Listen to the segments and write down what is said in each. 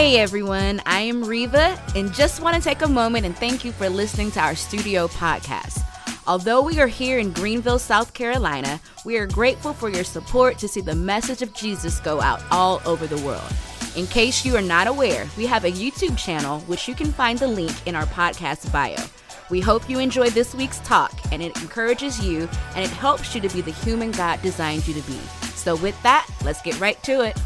Hey everyone, I am Riva, and just want to take a moment and thank you for listening to our STUDIO podcast. Although we are here in Greenville, South Carolina, we are grateful for your support to see the message of Jesus go out all over the world. In case you are not aware, we have a YouTube channel, which you can find the link in our podcast bio. We hope you enjoy this week's talk, and it encourages you, and it helps you to be the human God designed you to be. So with that, let's get right to it.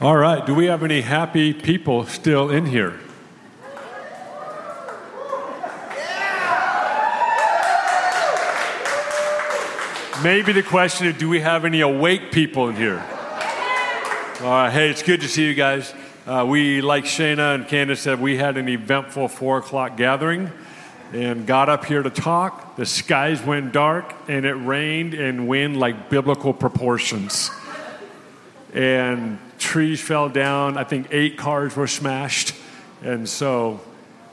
All right, do we have any happy people still in here? Maybe the question is, do we have any awake people in here? All right, hey, it's good to see you guys. We, like Shana and Candace said, we had an eventful 4 o'clock gathering and got up here to talk. The skies went dark and it rained and wind like biblical proportions. And trees fell down. I think 8 cars were smashed. And so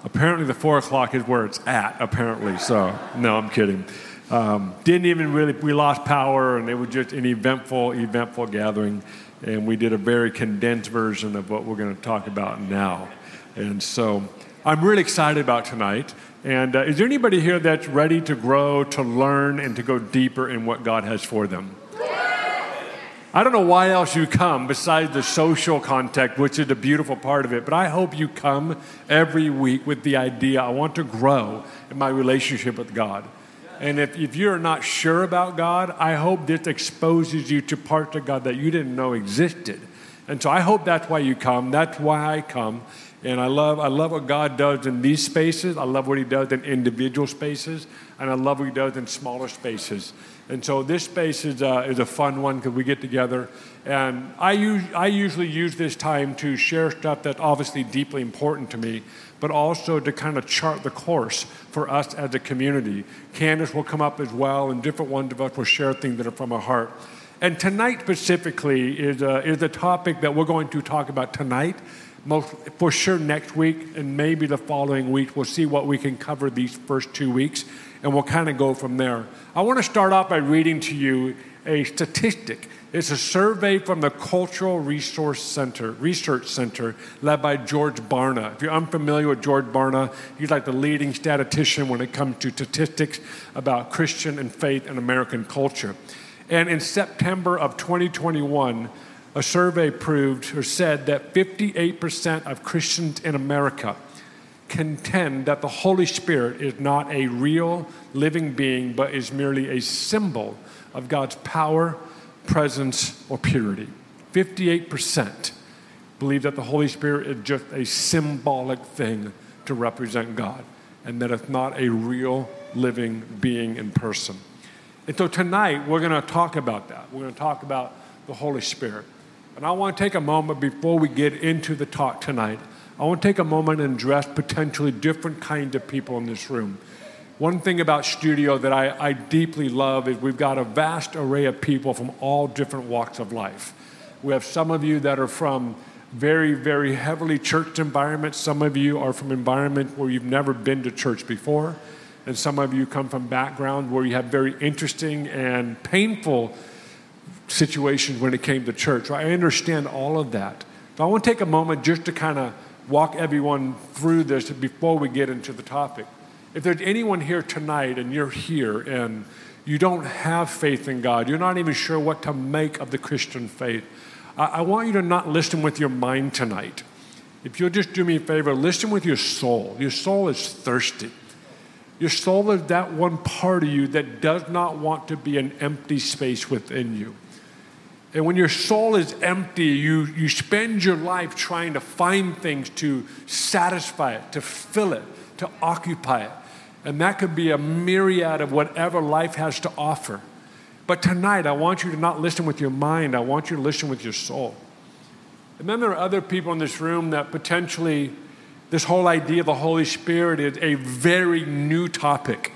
apparently the 4 o'clock is where it's at, apparently. So, no, I'm kidding. We lost power, and it was just an eventful gathering, and we did a very condensed version of what we're going to talk about now. And so I'm really excited about tonight. And is there anybody here that's ready to grow, to learn, and to go deeper in what God has for them? I don't know why else you come besides the social context, which is a beautiful part of it, but I hope you come every week with the idea, I want to grow in my relationship with God. And if you're not sure about God, I hope this exposes you to parts of God that you didn't know existed. And so I hope that's why you come. That's why I come. And I love what God does in these spaces. I love what he does in individual spaces. And I love what he does in smaller spaces. And so this space is a fun one because we get together. And I usually use this time to share stuff that's obviously deeply important to me, but also to kind of chart the course for us as a community. Candace will come up as well, and different ones of us will share things that are from our heart. And tonight specifically is a topic that we're going to talk about tonight, for sure next week, and maybe the following week. We'll see what we can cover these first 2 weeks, and we'll kind of go from there. I want to start off by reading to you a statistic. It's a survey from the Cultural Research Center led by George Barna. If you're unfamiliar with George Barna, he's like the leading statistician when it comes to statistics about Christian and faith and American culture. And in September of 2021, a survey proved or said that 58% of Christians in America contend that the Holy Spirit is not a real living being, but is merely a symbol of God's power, presence, or purity. 58% believe that the Holy Spirit is just a symbolic thing to represent God, and that it's not a real living being in person. And so tonight, we're going to talk about that. We're going to talk about the Holy Spirit. And I want to take a moment before we get into the talk tonight. I want to take a moment and address potentially different kinds of people in this room. One thing about STUDIO that I deeply love is we've got a vast array of people from all different walks of life. We have some of you that are from very, very heavily churched environments. Some of you are from environments where you've never been to church before. And some of you come from backgrounds where you have very interesting and painful situations when it came to church. So I understand all of that. But I want to take a moment just to kind of walk everyone through this before we get into the topic. If there's anyone here tonight and you're here and you don't have faith in God, you're not even sure what to make of the Christian faith, I want you to not listen with your mind tonight. If you'll just do me a favor, listen with your soul. Your soul is thirsty. Your soul is that one part of you that does not want to be an empty space within you. And when your soul is empty, you spend your life trying to find things to satisfy it, to fill it, to occupy it. And that could be a myriad of whatever life has to offer. But tonight, I want you to not listen with your mind. I want you to listen with your soul. And then there are other people in this room that potentially this whole idea of the Holy Spirit is a very new topic.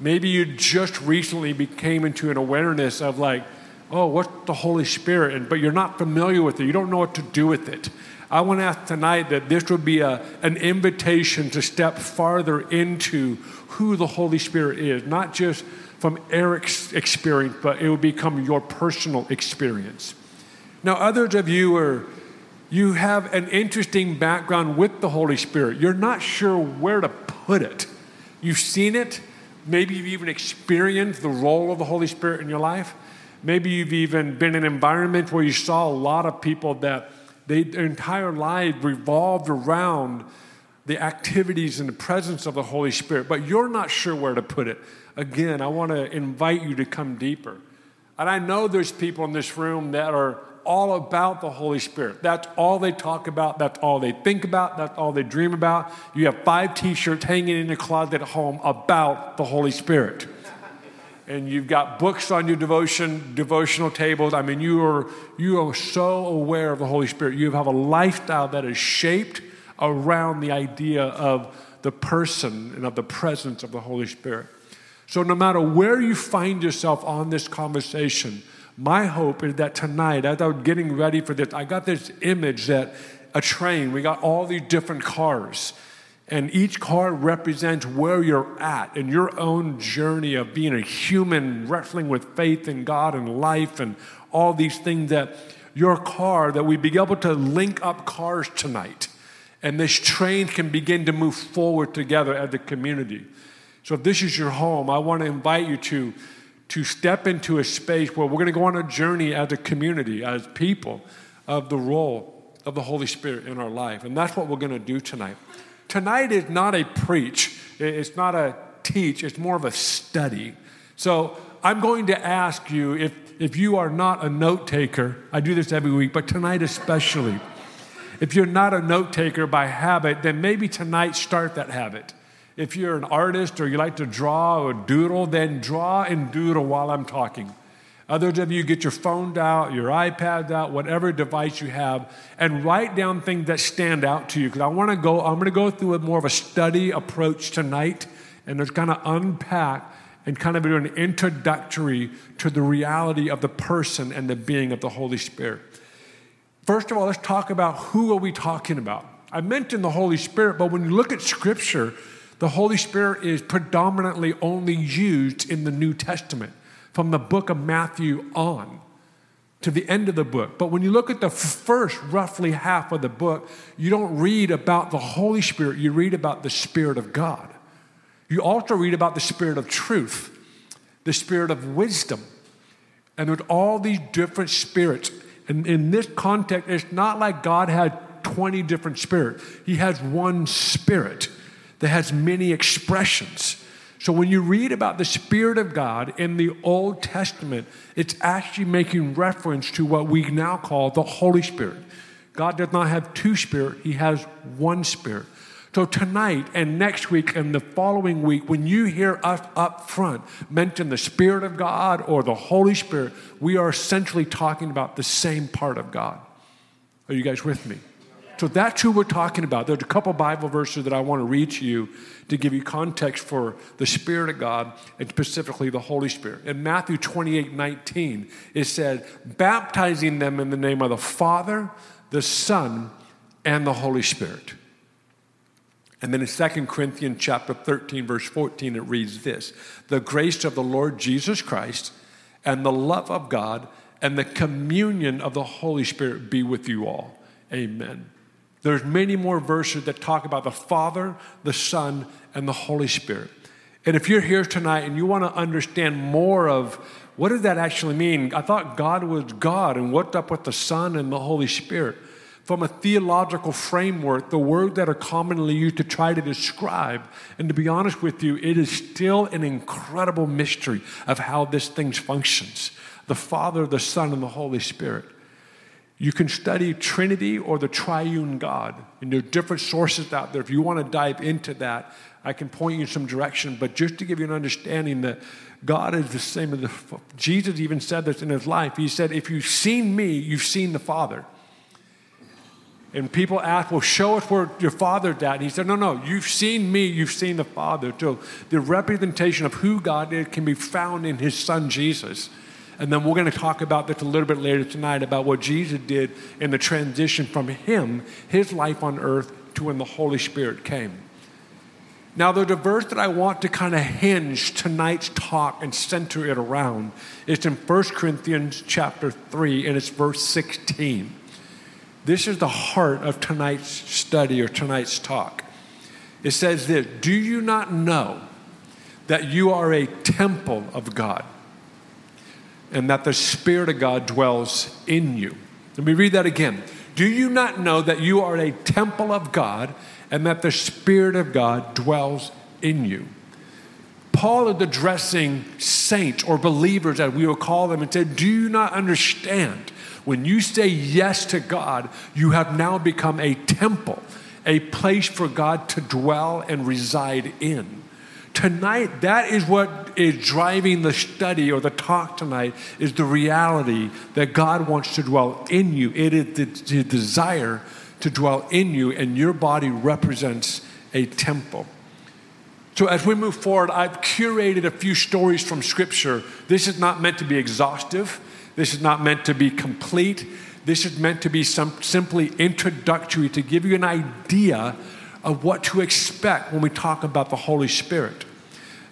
Maybe you just recently became into an awareness of like, oh, what's the Holy Spirit? But you're not familiar with it. You don't know what to do with it. I want to ask tonight that this would be an invitation to step farther into who the Holy Spirit is, not just from Eric's experience, but it will become your personal experience. Now, others of you are, you have an interesting background with the Holy Spirit. You're not sure where to put it. You've seen it. Maybe you've even experienced the role of the Holy Spirit in your life. Maybe you've even been in an environment where you saw a lot of people that their entire life revolved around the activities and the presence of the Holy Spirit, but you're not sure where to put it. Again, I want to invite you to come deeper. And I know there's people in this room that are all about the Holy Spirit. That's all they talk about. That's all they think about. That's all they dream about. You have 5 T-shirts hanging in your closet at home about the Holy Spirit. And you've got books on your devotional tables. I mean, you are so aware of the Holy Spirit. You have a lifestyle that is shaped around the idea of the person and of the presence of the Holy Spirit. So no matter where you find yourself on this conversation, my hope is that tonight, as I was getting ready for this, I got this image that a train, we got all these different cars. And each car represents where you're at in your own journey of being a human, wrestling with faith in God and life and all these things that your car, that we be able to link up cars tonight. And this train can begin to move forward together as a community. So if this is your home, I want to invite you to step into a space where we're going to go on a journey as a community, as people, of the role of the Holy Spirit in our life. And that's what we're going to do tonight. Tonight is not a preach. It's not a teach. It's more of a study. So I'm going to ask you, if you are not a note taker, I do this every week, but tonight especially, if you're not a note taker by habit, then maybe tonight start that habit. If you're an artist or you like to draw or doodle, then draw and doodle while I'm talking. Others of you get your phone out, your iPad out, whatever device you have, and write down things that stand out to you. Because I'm going to go through more of a study approach tonight, and just kind of unpack and kind of do an introductory to the reality of the person and the being of the Holy Spirit. First of all, let's talk about who are we talking about. I mentioned the Holy Spirit, but when you look at Scripture, the Holy Spirit is predominantly only used in the New Testament, from the book of Matthew on to the end of the book. But when you look at the first roughly half of the book, you don't read about the Holy Spirit. You read about the Spirit of God. You also read about the Spirit of truth, the Spirit of wisdom. And with all these different spirits, and in this context, it's not like God had 20 different spirits. He has one Spirit that has many expressions. So when you read about the Spirit of God in the Old Testament, it's actually making reference to what we now call the Holy Spirit. God does not have two spirits. He has one Spirit. So tonight and next week and the following week, when you hear us up front mention the Spirit of God or the Holy Spirit, we are essentially talking about the same part of God. Are you guys with me? So that's who we're talking about. There's a couple Bible verses that I want to read to you to give you context for the Spirit of God and specifically the Holy Spirit. In Matthew 28:19, it said, baptizing them in the name of the Father, the Son, and the Holy Spirit. And then in 2 Corinthians chapter 13, verse 14, it reads this: the grace of the Lord Jesus Christ and the love of God and the communion of the Holy Spirit be with you all. Amen. There's many more verses that talk about the Father, the Son, and the Holy Spirit. And if you're here tonight and you want to understand more of what does that actually mean, I thought God was God, and what's up with the Son and the Holy Spirit? From a theological framework, the words that are commonly used to try to describe, and to be honest with you, it is still an incredible mystery of how this thing functions. The Father, the Son, and the Holy Spirit. You can study Trinity or the triune God. And there are different sources out there. If you want to dive into that, I can point you in some direction. But just to give you an understanding that God is the same as the Father. Jesus even said this in his life. He said, if you've seen me, you've seen the Father. And people ask, well, show us where your Father's at. And he said, no, you've seen me, you've seen the Father. So the representation of who God is can be found in his Son, Jesus. And then we're going to talk about this a little bit later tonight about what Jesus did in the transition from him, his life on earth, to when the Holy Spirit came. Now, the verse that I want to kind of hinge tonight's talk and center it around is in 1 Corinthians chapter 3, and it's verse 16. This is the heart of tonight's study or tonight's talk. It says this, "Do you not know that you are a temple of God and that the Spirit of God dwells in you?" Let me read that again. "Do you not know that you are a temple of God and that the Spirit of God dwells in you?" Paul is addressing saints or believers, as we will call them, and said, do you not understand? When you say yes to God, you have now become a temple, a place for God to dwell and reside in. Tonight, that is what is driving the study or the talk tonight, is the reality that God wants to dwell in you. It is the desire to dwell in you, and your body represents a temple. So as we move forward, I've curated a few stories from Scripture. This is not meant to be exhaustive. This is not meant to be complete. This is meant to be simply introductory to give you an idea of what to expect when we talk about the Holy Spirit.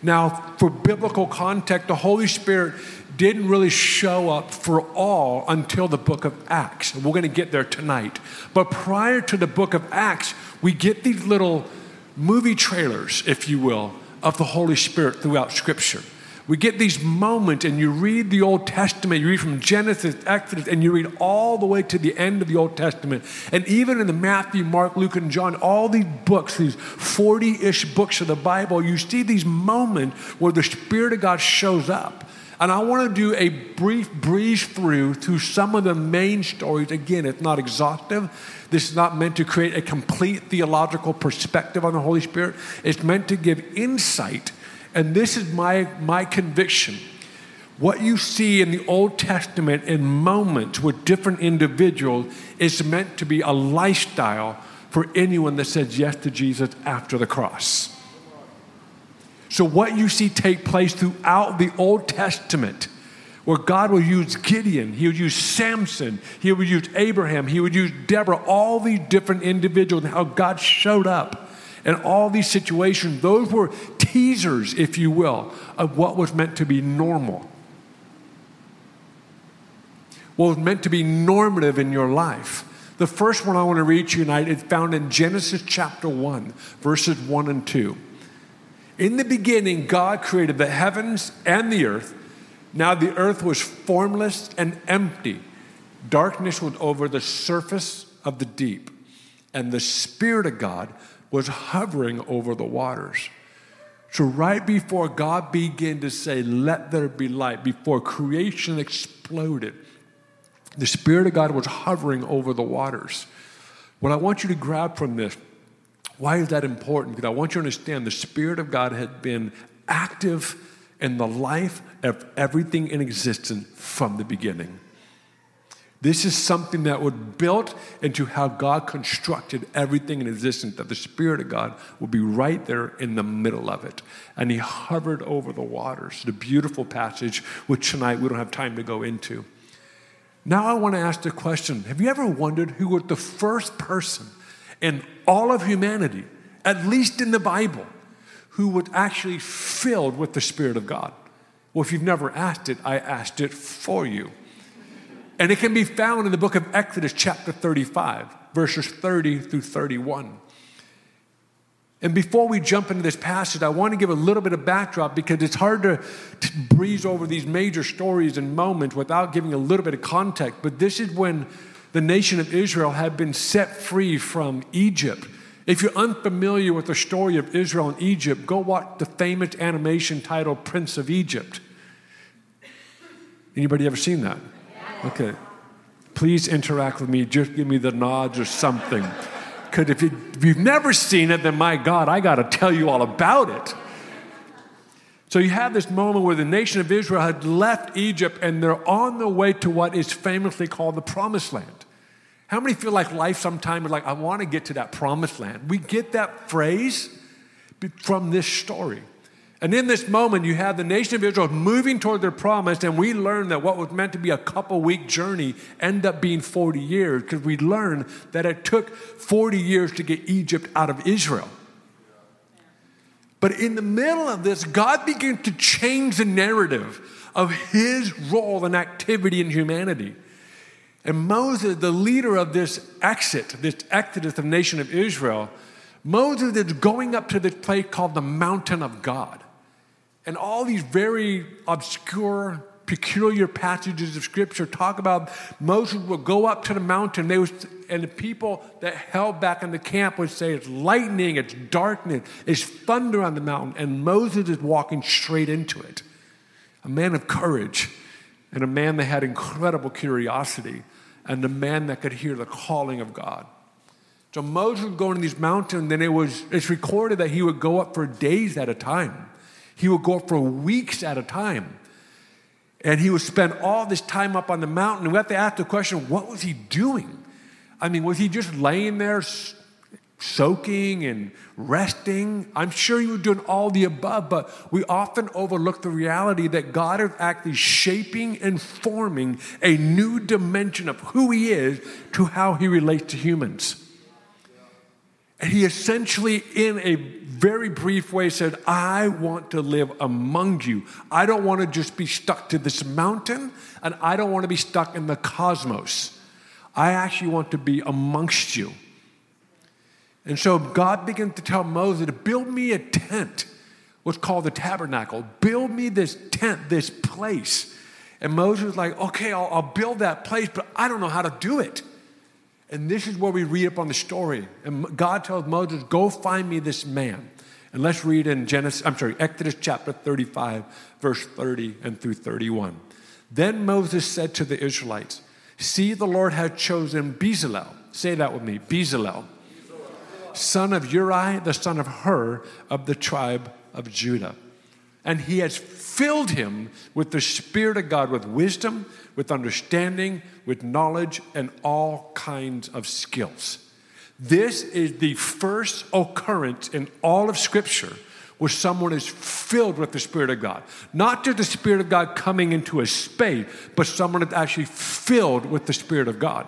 Now, for biblical context, the Holy Spirit didn't really show up for all until the book of Acts. And we're going to get there tonight. But prior to the book of Acts, we get these little movie trailers, if you will, of the Holy Spirit throughout Scripture. We get these moments, and you read the Old Testament, you read from Genesis, Exodus, and you read all the way to the end of the Old Testament. And even in the Matthew, Mark, Luke, and John, all these books, these 40-ish books of the Bible, you see these moments where the Spirit of God shows up. And I want to do a brief breeze through some of the main stories. Again, it's not exhaustive. This is not meant to create a complete theological perspective on the Holy Spirit. It's meant to give insight. And this is my conviction. What you see in the Old Testament in moments with different individuals is meant to be a lifestyle for anyone that says yes to Jesus after the cross. So what you see take place throughout the Old Testament, where God will use Gideon, he would use Samson, he would use Abraham, he would use Deborah, all these different individuals, and how God showed up. And all these situations, those were teasers, if you will, of what was meant to be normal. What was meant to be normative in your life. The first one I want to read to you tonight is found in Genesis chapter 1, verses 1 and 2. "In the beginning, God created the heavens and the earth. Now the earth was formless and empty. Darkness was over the surface of the deep, and the Spirit of God was hovering over the waters." So right before God began to say, "Let there be light," before creation exploded, the Spirit of God was hovering over the waters. What I want you to grab from this, why is that important? Because I want you to understand the Spirit of God had been active in the life of everything in existence from the beginning. This is something that was built into how God constructed everything in existence, that the Spirit of God would be right there in the middle of it. And he hovered over the waters, the beautiful passage, which tonight we don't have time to go into. Now I want to ask the question, have you ever wondered who was the first person in all of humanity, at least in the Bible, who was actually filled with the Spirit of God? Well, if you've never asked it, I asked it for you. And it can be found in the book of Exodus, chapter 35, verses 30 through 31. And before we jump into this passage, I want to give a little bit of backdrop because it's hard to breeze over these major stories and moments without giving a little bit of context. But this is when the nation of Israel had been set free from Egypt. If you're unfamiliar with the story of Israel and Egypt, go watch the famous animation titled Prince of Egypt. Anybody ever seen that? Okay, please interact with me. Just give me the nods or something. Because if you've never seen it, then my God, I got to tell you all about it. So you have this moment where the nation of Israel had left Egypt and they're on their way to what is famously called the Promised Land. How many feel like life sometimes is like, I want to get to that Promised Land? We get that phrase from this story. And in this moment, you have the nation of Israel moving toward their promise, and we learn that what was meant to be a couple-week journey ended up being 40 years, because we learn that it took 40 years to get Egypt out of Israel. But in the middle of this, God began to change the narrative of his role and activity in humanity. And Moses, the leader of this exodus of the nation of Israel, Moses is going up to this place called the Mountain of God. And all these very obscure, peculiar passages of Scripture talk about Moses would go up to the mountain, and the people that held back in the camp would say, it's lightning, it's darkness, it's thunder on the mountain, and Moses is walking straight into it. A man of courage, and a man that had incredible curiosity, and a man that could hear the calling of God. So Moses would go into these mountains, and it's recorded that he would go up for days at a time. He would go up for weeks at a time. And he would spend all this time up on the mountain. And we have to ask the question, what was he doing? I mean, was he just laying there soaking and resting? I'm sure he was doing all the above, but we often overlook the reality that God is actually shaping and forming a new dimension of who he is to how he relates to humans. And he essentially, in a very brief way, said, I want to live among you. I don't want to just be stuck to this mountain, and I don't want to be stuck in the cosmos. I actually want to be amongst you. And so God began to tell Moses to build me a tent, what's called the tabernacle. Build me this tent, this place. And Moses was like, okay, I'll build that place, but I don't know how to do it. And this is where we read up on the story. And God tells Moses, go find me this man. And let's read in Exodus chapter 35, verse 30 and through 31. Then Moses said to the Israelites, see, the Lord has chosen Bezalel. Say that with me, Bezalel. Son of Uriah, the son of Hur, of the tribe of Judah. And he has filled him with the Spirit of God, with wisdom, with understanding, with knowledge, and all kinds of skills. This is the first occurrence in all of Scripture where someone is filled with the Spirit of God. Not just the Spirit of God coming into a space, but someone is actually filled with the Spirit of God.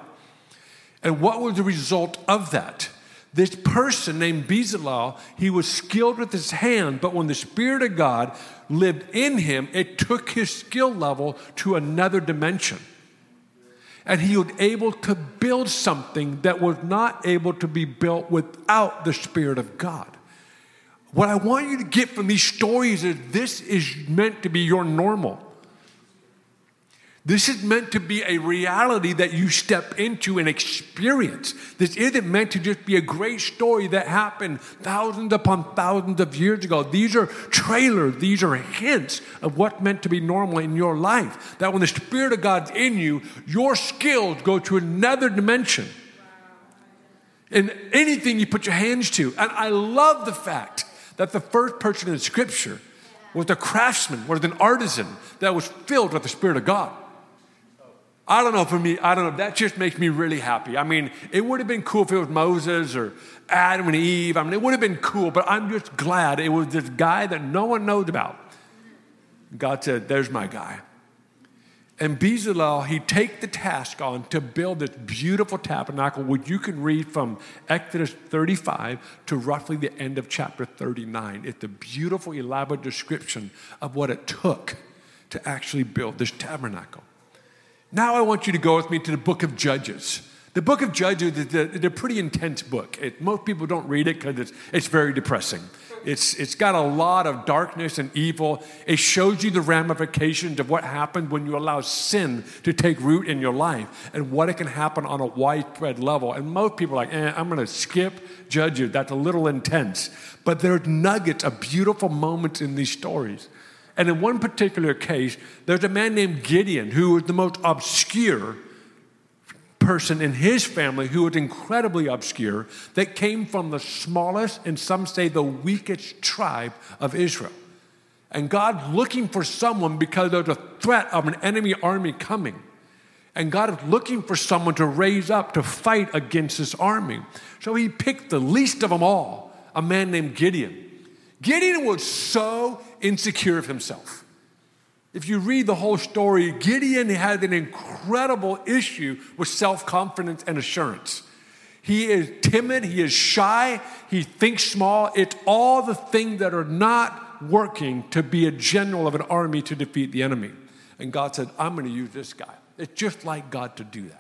And what was the result of that? This person named Bezalel, he was skilled with his hand, but when the Spirit of God lived in him, it took his skill level to another dimension. And he was able to build something that was not able to be built without the Spirit of God. What I want you to get from these stories is this is meant to be your normal. This is meant to be a reality that you step into and experience. This isn't meant to just be a great story that happened thousands upon thousands of years ago. These are trailers. These are hints of what's meant to be normal in your life. That when the Spirit of God's in you, your skills go to another dimension. In anything you put your hands to. And I love the fact that the first person in Scripture was a craftsman, was an artisan that was filled with the Spirit of God. I don't know, that just makes me really happy. I mean, it would have been cool if it was Moses or Adam and Eve. I mean, it would have been cool, but I'm just glad it was this guy that no one knows about. God said, there's my guy. And Bezalel, he takes the task on to build this beautiful tabernacle, which you can read from Exodus 35 to roughly the end of chapter 39. It's a beautiful, elaborate description of what it took to actually build this tabernacle. Now I want you to go with me to the book of Judges. The book of Judges is a pretty intense book. Most people don't read it because it's very depressing. It's got a lot of darkness and evil. It shows you the ramifications of what happens when you allow sin to take root in your life and what it can happen on a widespread level. And most people are like, I'm going to skip Judges. That's a little intense. But there's nuggets of beautiful moments in these stories. And in one particular case, there's a man named Gideon who was the most obscure person in his family, who was incredibly obscure, that came from the smallest and some say the weakest tribe of Israel. And God's looking for someone because there's a threat of an enemy army coming. And God is looking for someone to raise up to fight against this army. So he picked the least of them all, a man named Gideon. Gideon was so insecure of himself. If you read the whole story, Gideon had an incredible issue with self-confidence and assurance. He is timid. He is shy. He thinks small. It's all the things that are not working to be a general of an army to defeat the enemy. And God said, I'm going to use this guy. It's just like God to do that.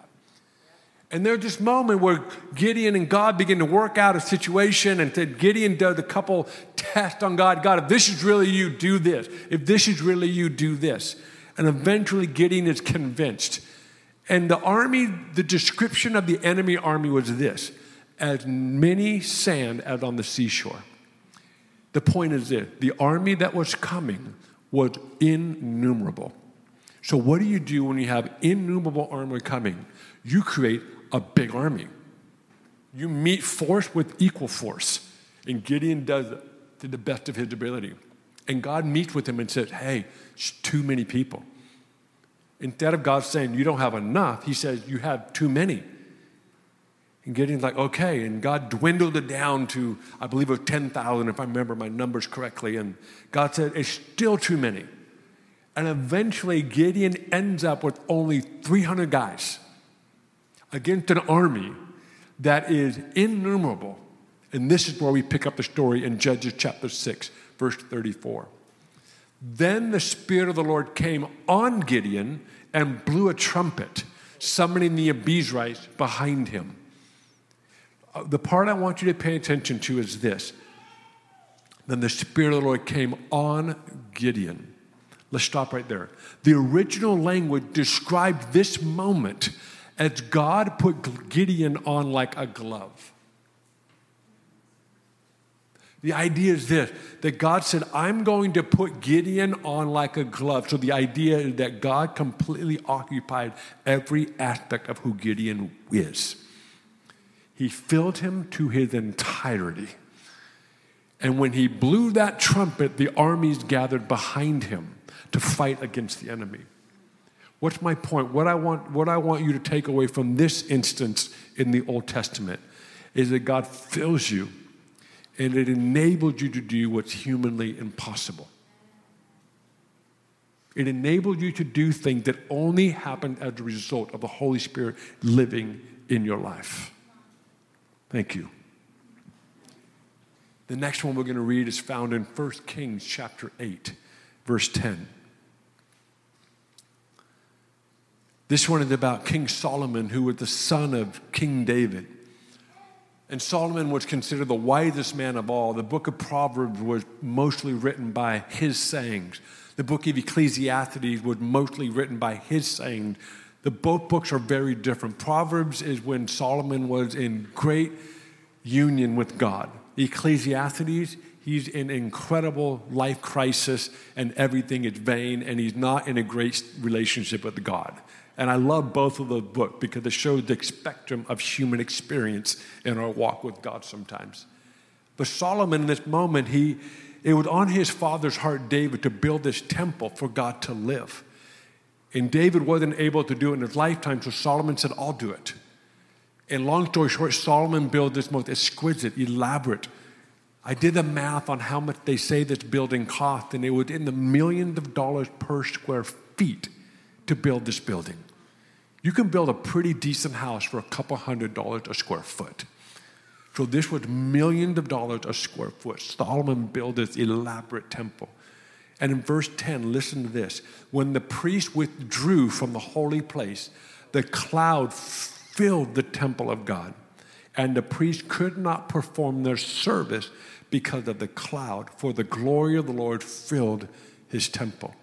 And there's this moment where Gideon and God begin to work out a situation, and said Gideon did a couple tests on God. God, if this is really you, do this. If this is really you, do this. And eventually Gideon is convinced. And the army, the description of the enemy army was this: as many sand as on the seashore. The point is this: the army that was coming was innumerable. So what do you do when you have innumerable army coming? You create a big army. You meet force with equal force. And Gideon does it to the best of his ability. And God meets with him and says, hey, it's too many people. Instead of God saying, you don't have enough, he says, you have too many. And Gideon's like, okay. And God dwindled it down to, I believe it was 10,000, if I remember my numbers correctly. And God said, it's still too many. And eventually Gideon ends up with only 300 guys against an army that is innumerable. And this is where we pick up the story in Judges chapter 6, verse 34. Then the Spirit of the Lord came on Gideon and blew a trumpet, summoning the Abizrites behind him. The part I want you to pay attention to is this. Then the Spirit of the Lord came on Gideon. Let's stop right there. The original language described this moment as God put Gideon on like a glove. The idea is this, that God said, I'm going to put Gideon on like a glove. So the idea is that God completely occupied every aspect of who Gideon is. He filled him to his entirety. And when he blew that trumpet, the armies gathered behind him to fight against the enemy. What's my point? What I want you to take away from this instance in the Old Testament is that God fills you, and it enabled you to do what's humanly impossible. It enabled you to do things that only happened as a result of the Holy Spirit living in your life. Thank you. The next one we're going to read is found in 1 Kings chapter 8, verse 10. This one is about King Solomon, who was the son of King David. And Solomon was considered the wisest man of all. The book of Proverbs was mostly written by his sayings. The book of Ecclesiastes was mostly written by his sayings. Both books are very different. Proverbs is when Solomon was in great union with God. Ecclesiastes, he's in incredible life crisis and everything is vain, and he's not in a great relationship with God. And I love both of those books because they show the spectrum of human experience in our walk with God sometimes. But Solomon, in this moment, it was on his father's heart, David, to build this temple for God to live. And David wasn't able to do it in his lifetime, so Solomon said, I'll do it. And long story short, Solomon built this most exquisite, elaborate. I did the math on how much they say this building cost, and it was in the millions of dollars per square feet to build this building. You can build a pretty decent house for a couple $100 a square foot. So this was millions of dollars a square foot. Solomon built this elaborate temple. And in verse 10, listen to this. When the priest withdrew from the holy place, the cloud filled the temple of God, and the priests could not perform their service because of the cloud, for the glory of the Lord filled his temple.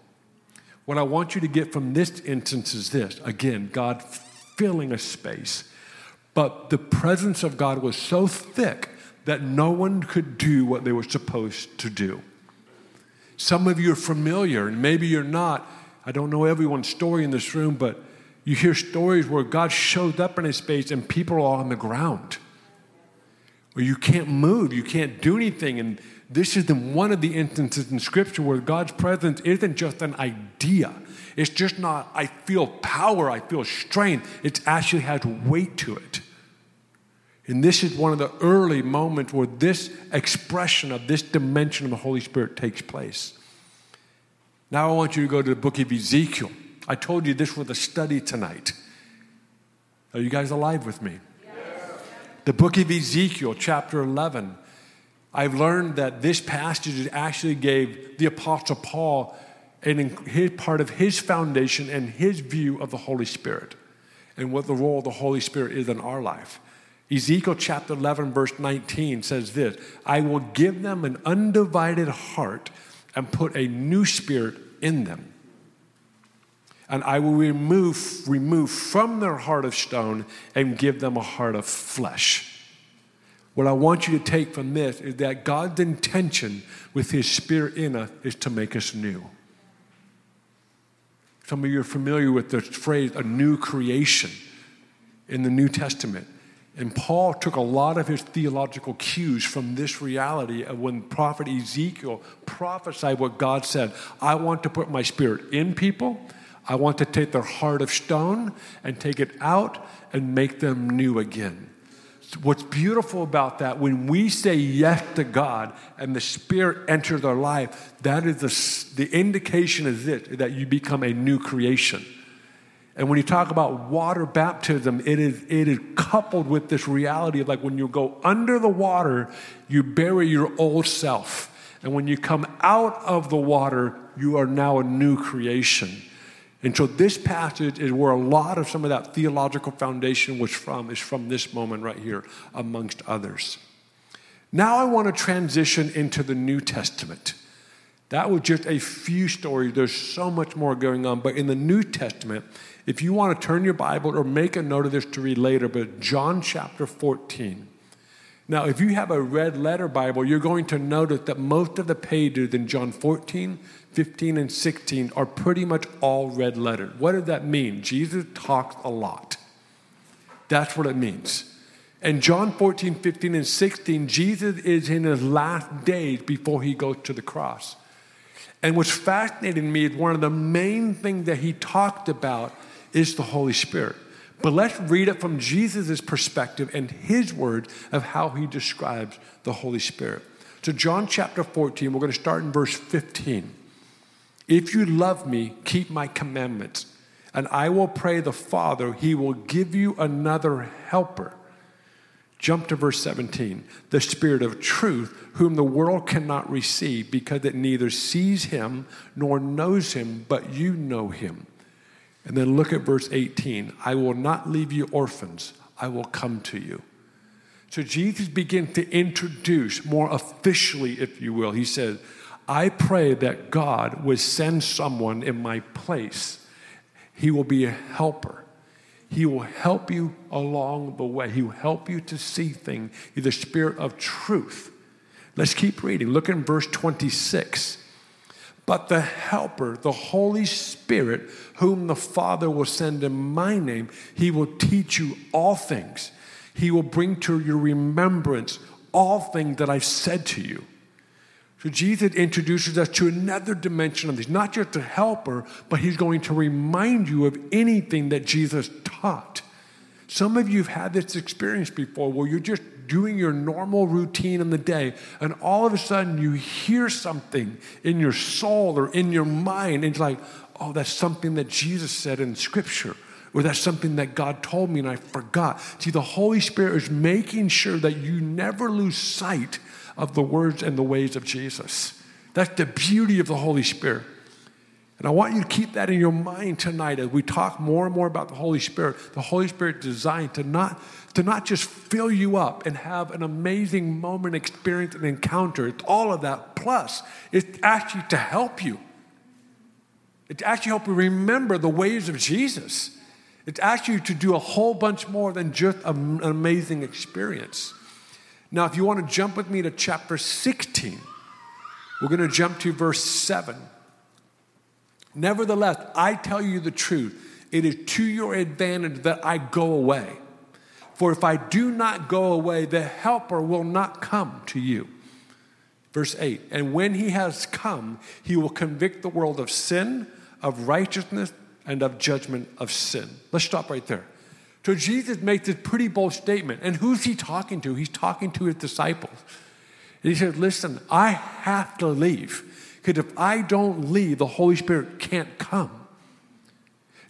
What I want you to get from this instance is this. Again, God filling a space. But the presence of God was so thick that no one could do what they were supposed to do. Some of you are familiar, and maybe you're not. I don't know everyone's story in this room, but you hear stories where God showed up in a space and people are on the ground, where you can't move, you can't do anything. And this is one of the instances in Scripture where God's presence isn't just an idea. It's just not, I feel power, I feel strength. It actually has weight to it. And this is one of the early moments where this expression of this dimension of the Holy Spirit takes place. Now I want you to go to the book of Ezekiel. I told you this was a study tonight. Are you guys alive with me? The book of Ezekiel, chapter 11. I've learned that this passage actually gave the Apostle Paul his part of his foundation and his view of the Holy Spirit and what the role of the Holy Spirit is in our life. Ezekiel chapter 11, verse 19 says this, I will give them an undivided heart and put a new spirit in them. And I will remove from their heart of stone and give them a heart of flesh. What I want you to take from this is that God's intention with his spirit in us is to make us new. Some of you are familiar with the phrase, a new creation, in the New Testament. And Paul took a lot of his theological cues from this reality of when prophet Ezekiel prophesied what God said. I want to put my spirit in people. I want to take their heart of stone and take it out and make them new again. What's beautiful about that, when we say yes to God and the Spirit enters our life, that is the indication is it, that you become a new creation. And when you talk about water baptism, it is coupled with this reality of like when you go under the water, you bury your old self. And when you come out of the water, you are now a new creation. And so this passage is where a lot of some of that theological foundation was from, is from this moment right here, amongst others. Now I want to transition into the New Testament. That was just a few stories. There's so much more going on. But in the New Testament, if you want to turn your Bible or make a note of this to read later, but John chapter 14. Now, if you have a red letter Bible, you're going to notice that most of the pages in John 14, 15, and 16 are pretty much all red letter. What does that mean? Jesus talks a lot. That's what it means. In John 14, 15, and 16, Jesus is in his last days before he goes to the cross. And what's fascinating to me is one of the main things that he talked about is the Holy Spirit. But let's read it from Jesus' perspective and his words of how he describes the Holy Spirit. So John chapter 14, we're going to start in verse 15. If you love me, keep my commandments, and I will pray the Father, he will give you another helper. Jump to verse 17. The Spirit of truth, whom the world cannot receive, because it neither sees him nor knows him, but you know him. And then look at verse 18. I will not leave you orphans. I will come to you. So Jesus begins to introduce more officially, if you will. He says, I pray that God would send someone in my place. He will be a helper. He will help you along the way. He will help you to see things. He's the Spirit of truth. Let's keep reading. Look in verse 26. But the Helper, the Holy Spirit, whom the Father will send in my name, he will teach you all things. He will bring to your remembrance all things that I've said to you. So Jesus introduces us to another dimension of this. Not just a helper, but he's going to remind you of anything that Jesus taught. Some of you have had this experience before where you're just doing your normal routine in the day, and all of a sudden you hear something in your soul or in your mind, and it's like, oh, that's something that Jesus said in Scripture. Or that's something that God told me and I forgot. See, the Holy Spirit is making sure that you never lose sight of the words and the ways of Jesus. That's the beauty of the Holy Spirit. And I want you to keep that in your mind tonight as we talk more and more about the Holy Spirit. The Holy Spirit is designed to not just fill you up and have an amazing moment, experience, and encounter. It's all of that. Plus, it's actually to help you. It's actually help you remember the ways of Jesus. It's actually to do a whole bunch more than just an amazing experience. Now, if you want to jump with me to chapter 16, we're going to jump to verse 7. Nevertheless, I tell you the truth. It is to your advantage that I go away. For if I do not go away, the helper will not come to you. Verse 8, and when he has come, he will convict the world of sin, of righteousness, and of judgment of sin. Let's stop right there. So Jesus makes this pretty bold statement. And who's he talking to? He's talking to his disciples. And he said, listen, I have to leave. Because if I don't leave, the Holy Spirit can't come.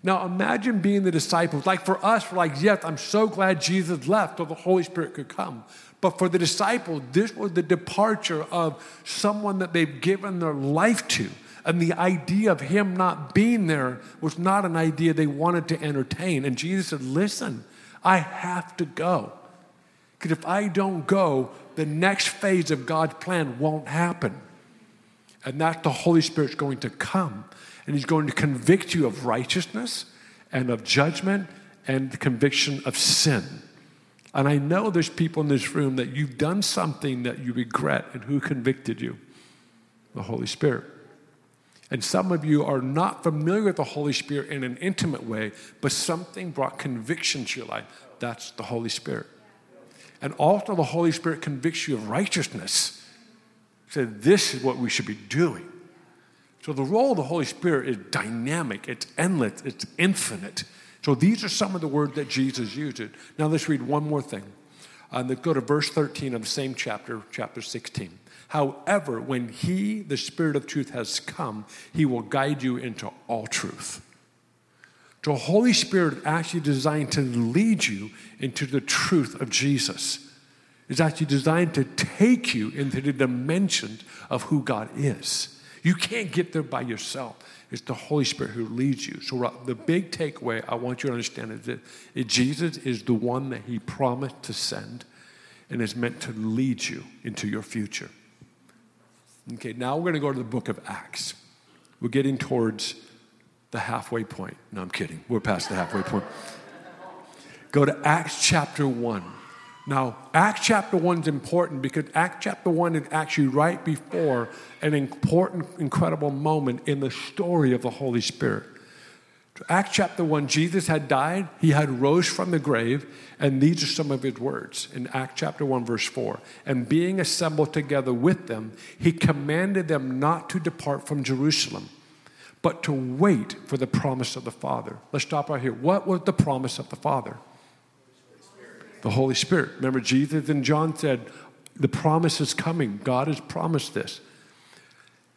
Now imagine being the disciples. Like for us, we're like, yes, I'm so glad Jesus left so the Holy Spirit could come. But for the disciples, this was the departure of someone that they've given their life to. And the idea of him not being there was not an idea they wanted to entertain. And Jesus said, listen, I have to go. Because if I don't go, the next phase of God's plan won't happen. And that's the Holy Spirit's going to come. And he's going to convict you of righteousness and of judgment and the conviction of sin. And I know there's people in this room that you've done something that you regret. And who convicted you? The Holy Spirit. And some of you are not familiar with the Holy Spirit in an intimate way, but something brought conviction to your life. That's the Holy Spirit. And also the Holy Spirit convicts you of righteousness. He said, this is what we should be doing. So the role of the Holy Spirit is dynamic. It's endless. It's infinite. So these are some of the words that Jesus used. Now let's read one more thing. Let's go to verse 13 of the same chapter, chapter 16. However, when he, the Spirit of truth, has come, he will guide you into all truth. So the Holy Spirit is actually designed to lead you into the truth of Jesus. It's actually designed to take you into the dimensions of who God is. You can't get there by yourself. It's the Holy Spirit who leads you. So the big takeaway I want you to understand is that Jesus is the one that he promised to send and is meant to lead you into your future. Okay, now we're going to go to the book of Acts. We're getting towards the halfway point. No, I'm kidding. We're past the halfway point. Go to Acts chapter 1. Now, Acts chapter 1 is important because Acts chapter 1 is actually right before an important, incredible moment in the story of the Holy Spirit. Acts chapter 1, Jesus had died, he had rose from the grave, and these are some of his words in Acts chapter 1, verse 4. And being assembled together with them, he commanded them not to depart from Jerusalem, but to wait for the promise of the Father. Let's stop right here. What was the promise of the Father? The Holy Spirit. Remember, Jesus and John said, the promise is coming. God has promised this.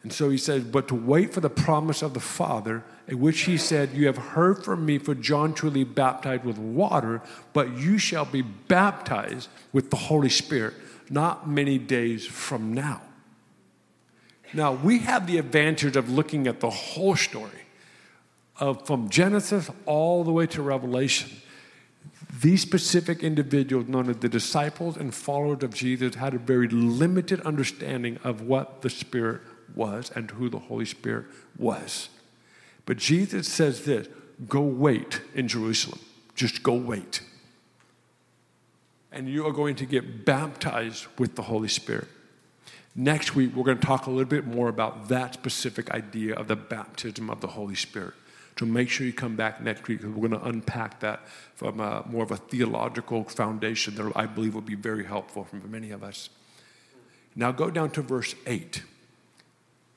And so he says, but to wait for the promise of the Father, in which he said, you have heard from me, for John truly baptized with water, but you shall be baptized with the Holy Spirit not many days from now. Now, we have the advantage of looking at the whole story from Genesis all the way to Revelation. These specific individuals, known as the disciples and followers of Jesus, had a very limited understanding of what the Spirit was and who the Holy Spirit was. But Jesus says this, go wait in Jerusalem. Just go wait. And you are going to get baptized with the Holy Spirit. Next week, we're going to talk a little bit more about that specific idea of the baptism of the Holy Spirit. So make sure you come back next week because we're going to unpack that from more of a theological foundation that I believe will be very helpful for many of us. Now go down to verse 8.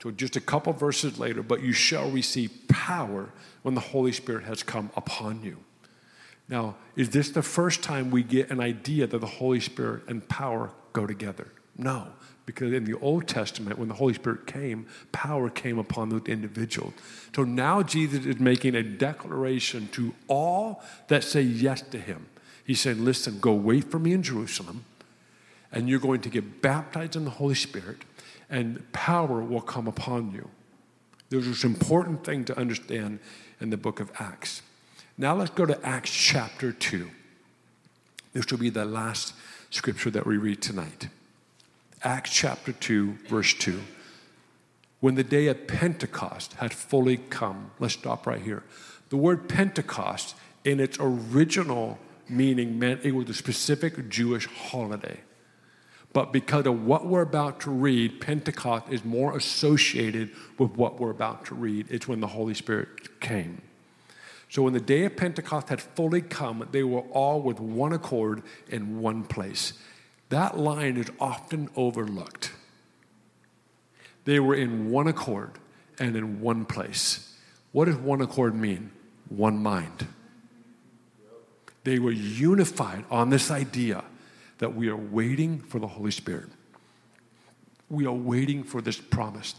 So just a couple verses later, but you shall receive power when the Holy Spirit has come upon you. Now, is this the first time we get an idea that the Holy Spirit and power go together? No, because in the Old Testament, when the Holy Spirit came, power came upon those individuals. So now Jesus is making a declaration to all that say yes to him. He's saying, listen, go wait for me in Jerusalem, and you're going to get baptized in the Holy Spirit, and power will come upon you. There's this important thing to understand in the book of Acts. Now let's go to Acts chapter 2. This will be the last scripture that we read tonight. Acts chapter 2, verse 2. When the day of Pentecost had fully come. Let's stop right here. The word Pentecost, in its original meaning, meant it was a specific Jewish holiday. But because of what we're about to read, Pentecost is more associated with what we're about to read. It's when the Holy Spirit came. So when the day of Pentecost had fully come, they were all with one accord in one place. That line is often overlooked. They were in one accord and in one place. What does one accord mean? One mind. They were unified on this idea that we are waiting for the Holy Spirit. We are waiting for this promise.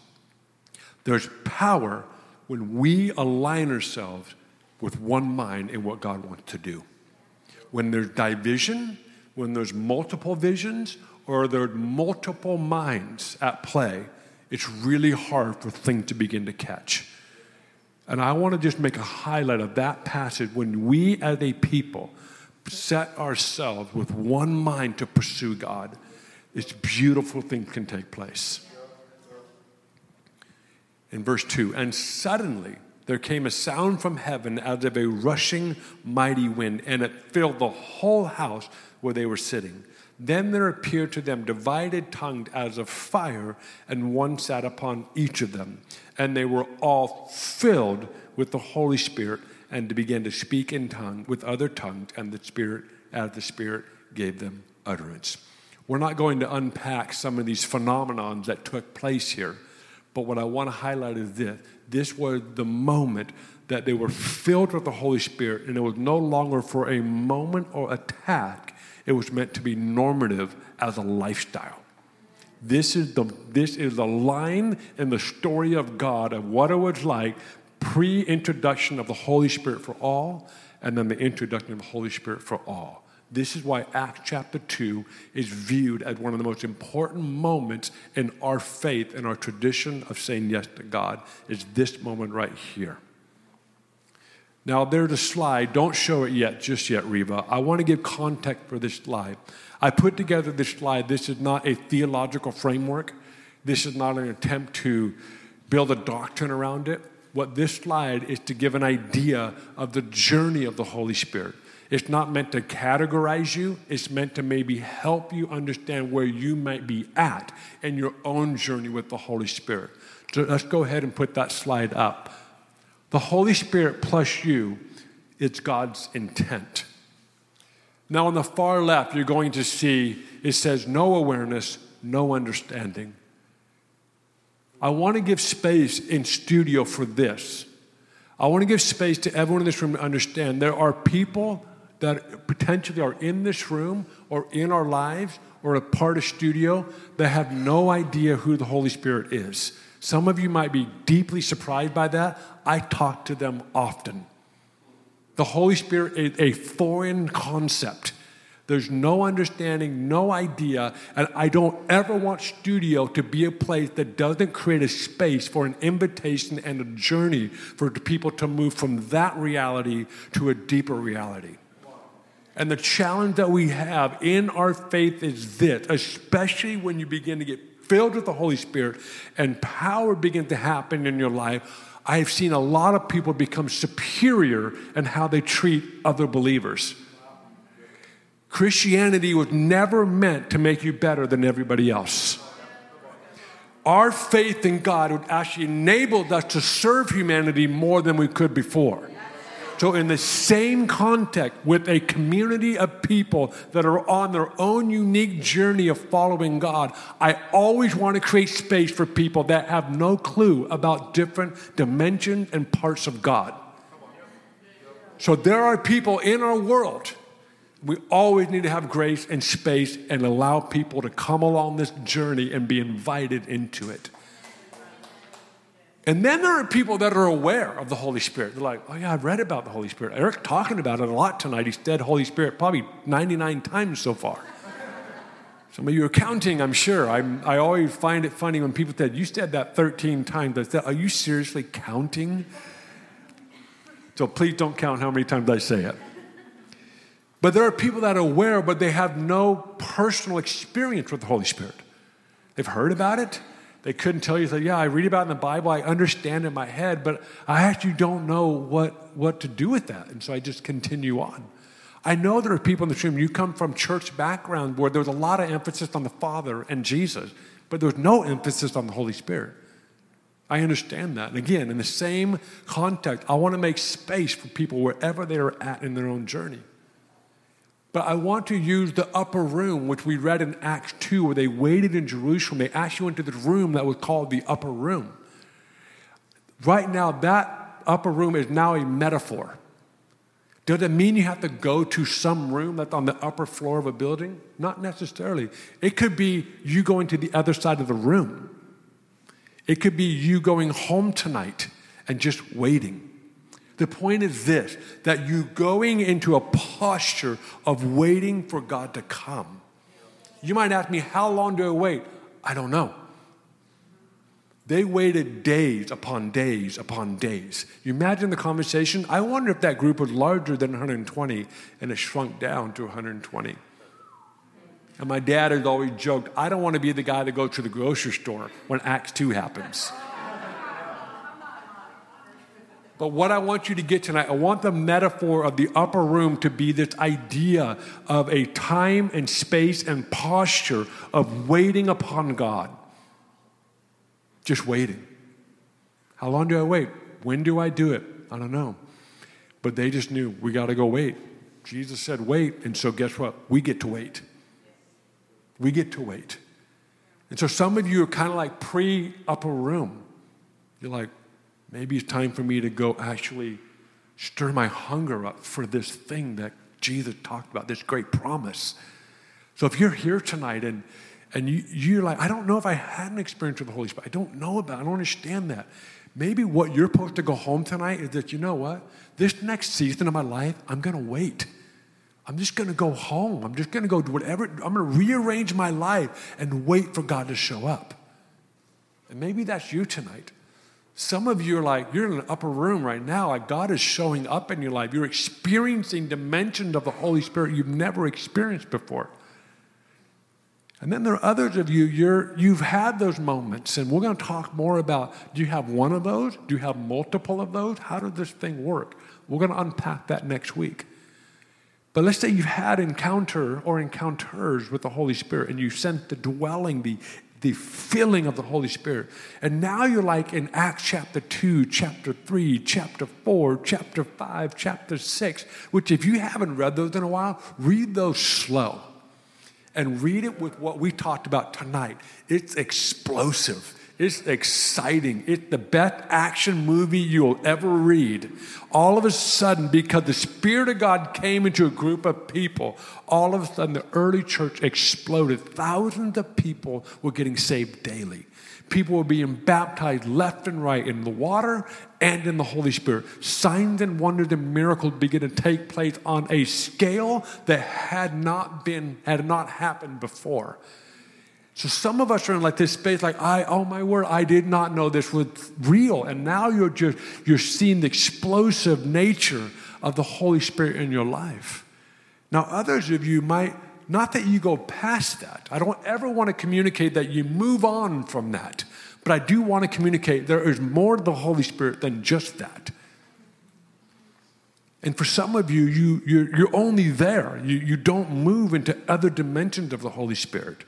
There's power when we align ourselves with one mind in what God wants to do. When there's division, when there's multiple visions, or there are multiple minds at play, it's really hard for things to begin to catch. And I want to just make a highlight of that passage. When we as a people set ourselves with one mind to pursue God, it's beautiful things can take place. In verse 2, and suddenly there came a sound from heaven as of a rushing mighty wind, and it filled the whole house where they were sitting. Then there appeared to them divided tongues as of fire, and one sat upon each of them. And they were all filled with the Holy Spirit, and began to speak in tongues with other tongues, and the Spirit, as the Spirit gave them utterance. We're not going to unpack some of these phenomenons that took place here, but what I want to highlight is this. This was the moment that they were filled with the Holy Spirit, and it was no longer for a moment or a task. It was meant to be normative as a lifestyle. This is the line in the story of God of what it was like pre-introduction of the Holy Spirit for all, and then the introduction of the Holy Spirit for all. This is why Acts chapter 2 is viewed as one of the most important moments in our faith and our tradition of saying yes to God, is this moment right here. Now, there's a slide. Don't show it yet, just yet, Riva. I want to give context for this slide. I put together this slide. This is not a theological framework. This is not an attempt to build a doctrine around it. What this slide is to give an idea of the journey of the Holy Spirit. It's not meant to categorize you. It's meant to maybe help you understand where you might be at in your own journey with the Holy Spirit. So let's go ahead and put that slide up. The Holy Spirit plus you, it's God's intent. Now on the far left, you're going to see, it says no awareness, no understanding. I want to give space in studio for this. I want to give space to everyone in this room to understand there are people that potentially are in this room or in our lives or a part of studio that have no idea who the Holy Spirit is. Some of you might be deeply surprised by that. I talk to them often. The Holy Spirit is a foreign concept. There's no understanding, no idea, and I don't ever want studio to be a place that doesn't create a space for an invitation and a journey for people to move from that reality to a deeper reality. And the challenge that we have in our faith is this, especially when you begin to get filled with the Holy Spirit and power begins to happen in your life. I've seen a lot of people become superior in how they treat other believers. Christianity was never meant to make you better than everybody else. Our faith in God would actually enable us to serve humanity more than we could before. So in the same context, with a community of people that are on their own unique journey of following God, I always want to create space for people that have no clue about different dimensions and parts of God. So there are people in our world. We always need to have grace and space and allow people to come along this journey and be invited into it. And then there are people that are aware of the Holy Spirit. They're like, oh yeah, I've read about the Holy Spirit. Eric talking about it a lot tonight. He said Holy Spirit probably 99 times so far. Some of you are counting, I'm sure. I always find it funny when people said, you said that 13 times. I said, are you seriously counting? So please don't count how many times I say it. But there are people that are aware, but they have no personal experience with the Holy Spirit. They've heard about it. They couldn't tell you, say, yeah, I read about it in the Bible. I understand in my head, but I actually don't know what to do with that. And so I just continue on. I know there are people in this room, you come from church background where there was a lot of emphasis on the Father and Jesus, but there was no emphasis on the Holy Spirit. I understand that. And again, in the same context, I want to make space for people wherever they are at in their own journey. But I want to use the upper room, which we read in Acts 2, where they waited in Jerusalem. They actually went to the room that was called the upper room. Right now, that upper room is now a metaphor. Does it mean you have to go to some room that's on the upper floor of a building? Not necessarily. It could be you going to the other side of the room. It could be you going home tonight and just waiting. The point is this, that you going into a posture of waiting for God to come. You might ask me, how long do I wait? I don't know. They waited days upon days upon days. You imagine the conversation? I wonder if that group was larger than 120 and it shrunk down to 120. And my dad has always joked, I don't want to be the guy that goes to the grocery store when Acts 2 happens. But what I want you to get tonight, I want the metaphor of the upper room to be this idea of a time and space and posture of waiting upon God. Just waiting. How long do I wait? When do I do it? I don't know. But they just knew, we got to go wait. Jesus said wait, and so guess what? We get to wait. We get to wait. And so some of you are kind of like pre-upper room. You're like, maybe it's time for me to go actually stir my hunger up for this thing that Jesus talked about, this great promise. So if you're here tonight and you're like, I don't know if I had an experience with the Holy Spirit. I don't understand that. Maybe what you're supposed to go home tonight is that, you know what? This next season of my life, I'm going to wait. I'm just going to go home. I'm just going to go do whatever. I'm going to rearrange my life and wait for God to show up. And maybe that's you tonight. Some of you are like, you're in an upper room right now. Like God is showing up in your life. You're experiencing dimensions of the Holy Spirit you've never experienced before. And then there are others of you, you've had those moments. And we're going to talk more about, do you have one of those? Do you have multiple of those? How does this thing work? We're going to unpack that next week. But let's say you've had encounter or encounters with the Holy Spirit and you sense the dwelling, the filling of the Holy Spirit. And now you're like in Acts chapter 2, chapter 3, chapter 4, chapter 5, chapter 6, which if you haven't read those in a while, read those slow. And read it with what we talked about tonight. It's explosive. It's exciting. It's the best action movie you'll ever read. All of a sudden, because the Spirit of God came into a group of people, all of a sudden the early church exploded. Thousands of people were getting saved daily. People were being baptized left and right in the water and in the Holy Spirit. Signs and wonders and miracles began to take place on a scale that had not happened before. So some of us are in like this space, like, oh my word, I did not know this was real. And now you're seeing the explosive nature of the Holy Spirit in your life. Now others of you might, not that you go past that. I don't ever want to communicate that you move on from that. But I do want to communicate there is more to the Holy Spirit than just that. And for some of you, you're only there. You don't move into other dimensions of the Holy Spirit.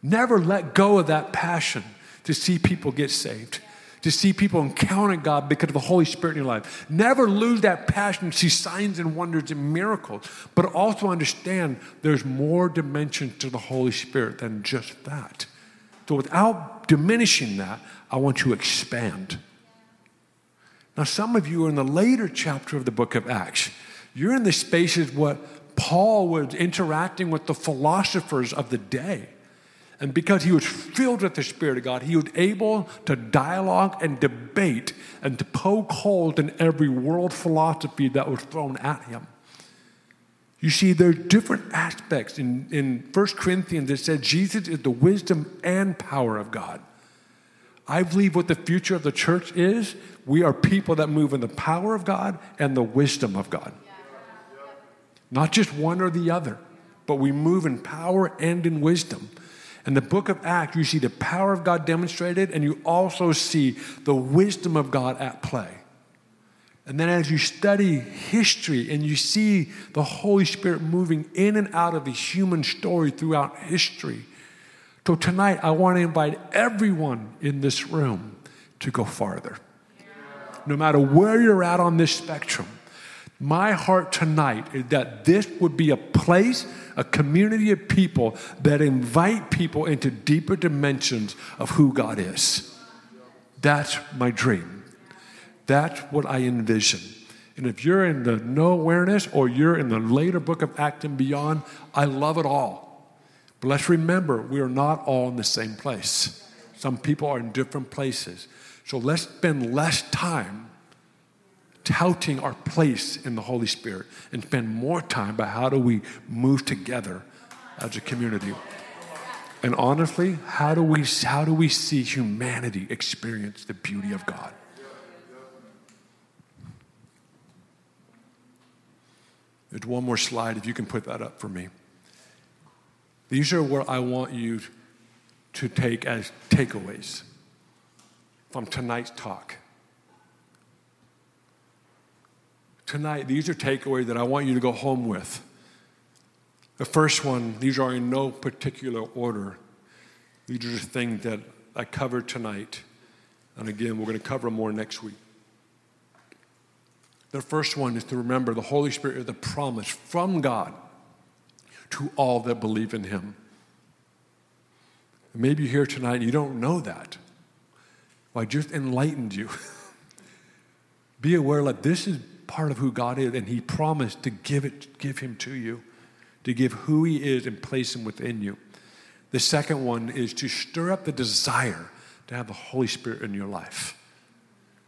Never let go of that passion to see people get saved, to see people encounter God because of the Holy Spirit in your life. Never lose that passion to see signs and wonders and miracles, but also understand there's more dimensions to the Holy Spirit than just that. So without diminishing that, I want you to expand. Now, some of you are in the later chapter of the book of Acts. You're in the spaces what Paul was interacting with the philosophers of the day. And because he was filled with the Spirit of God, he was able to dialogue and debate and to poke holes in every world philosophy that was thrown at him. You see, there are different aspects. In 1 Corinthians, it says Jesus is the wisdom and power of God. I believe what the future of the church is, we are people that move in the power of God and the wisdom of God. Not just one or the other, but we move in power and in wisdom. In the book of Acts, you see the power of God demonstrated, and you also see the wisdom of God at play. And then as you study history and you see the Holy Spirit moving in and out of the human story throughout history. So tonight, I want to invite everyone in this room to go farther. No matter where you're at on this spectrum, my heart tonight is that this would be a place, a community of people that invite people into deeper dimensions of who God is. That's my dream. That's what I envision. And if you're in the no awareness or you're in the later book of Acts and beyond, I love it all. But let's remember, we are not all in the same place. Some people are in different places. So let's spend less time touting our place in the Holy Spirit and spend more time by how do we move together as a community. And honestly, how do we see humanity experience the beauty of God? There's one more slide, if you can put that up for me. These are what I want you to take as takeaways from tonight's talk. Tonight, these are takeaways that I want you to go home with. The first one, these are in no particular order. These are just things that I covered tonight. And again, we're going to cover more next week. The first one is to remember the Holy Spirit is the promise from God to all that believe in him. Maybe you're here tonight and you don't know that. Well, I just enlightened you. Be aware that this is part of who God is, and he promised to give him to you, to give who he is and place him within you. The second one is to stir up the desire to have the Holy Spirit in your life.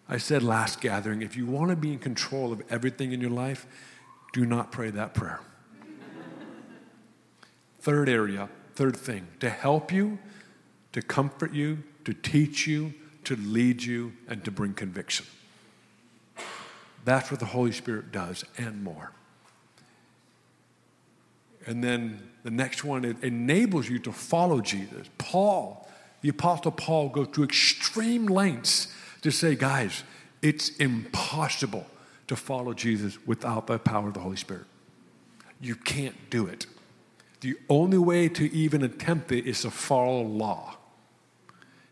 I said last gathering, if you want to be in control of everything in your life, do not pray that prayer. Third thing, to help you, to comfort you, to teach you, to lead you, and to bring conviction. That's what the Holy Spirit does and more. And then the next one, it enables you to follow Jesus. Paul, the Apostle Paul, goes to extreme lengths to say, guys, it's impossible to follow Jesus without the power of the Holy Spirit. You can't do it. The only way to even attempt it is to follow law.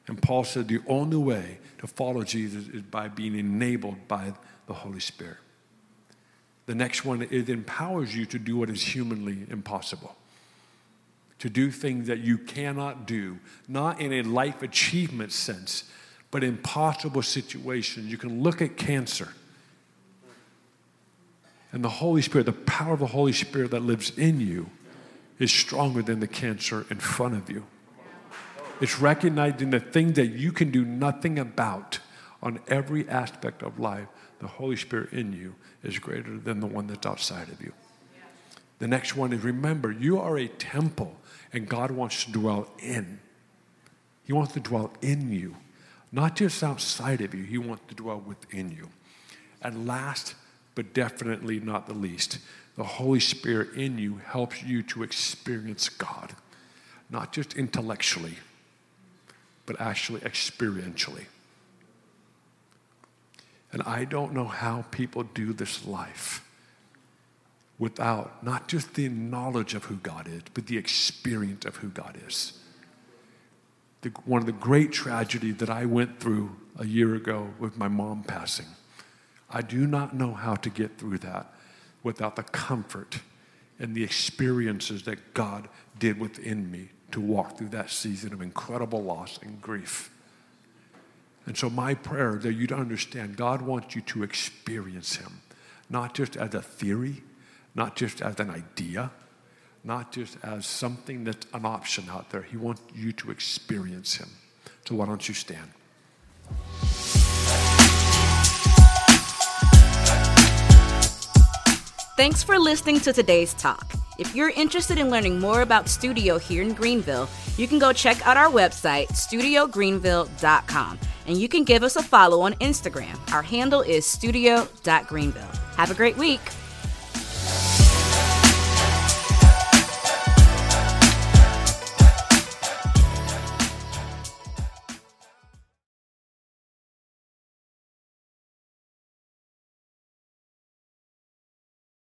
And Paul said the only way to follow Jesus is by being enabled by the Holy Spirit. The next one, it empowers you to do what is humanly impossible. To do things that you cannot do, not in a life achievement sense, but in impossible situations. You can look at cancer. And the Holy Spirit, the power of the Holy Spirit that lives in you, is stronger than the cancer in front of you. It's recognizing the thing that you can do nothing about on every aspect of life. The Holy Spirit in you is greater than the one that's outside of you. The next one is, remember, you are a temple and God wants to dwell in. He wants to dwell in you, not just outside of you. He wants to dwell within you. And last, but definitely not the least, the Holy Spirit in you helps you to experience God, not just intellectually, but actually experientially. And I don't know how people do this life without not just the knowledge of who God is, but the experience of who God is. One of the great tragedies that I went through a year ago with my mom passing, I do not know how to get through that without the comfort and the experiences that God did within me to walk through that season of incredible loss and grief. And so my prayer that you'd understand, God wants you to experience him, not just as a theory, not just as an idea, not just as something that's an option out there. He wants you to experience him. So why don't you stand? Thanks for listening to today's talk. If you're interested in learning more about Studio here in Greenville, you can go check out our website, studiogreenville.com, and you can give us a follow on Instagram. Our handle is studio.greenville. Have a great week.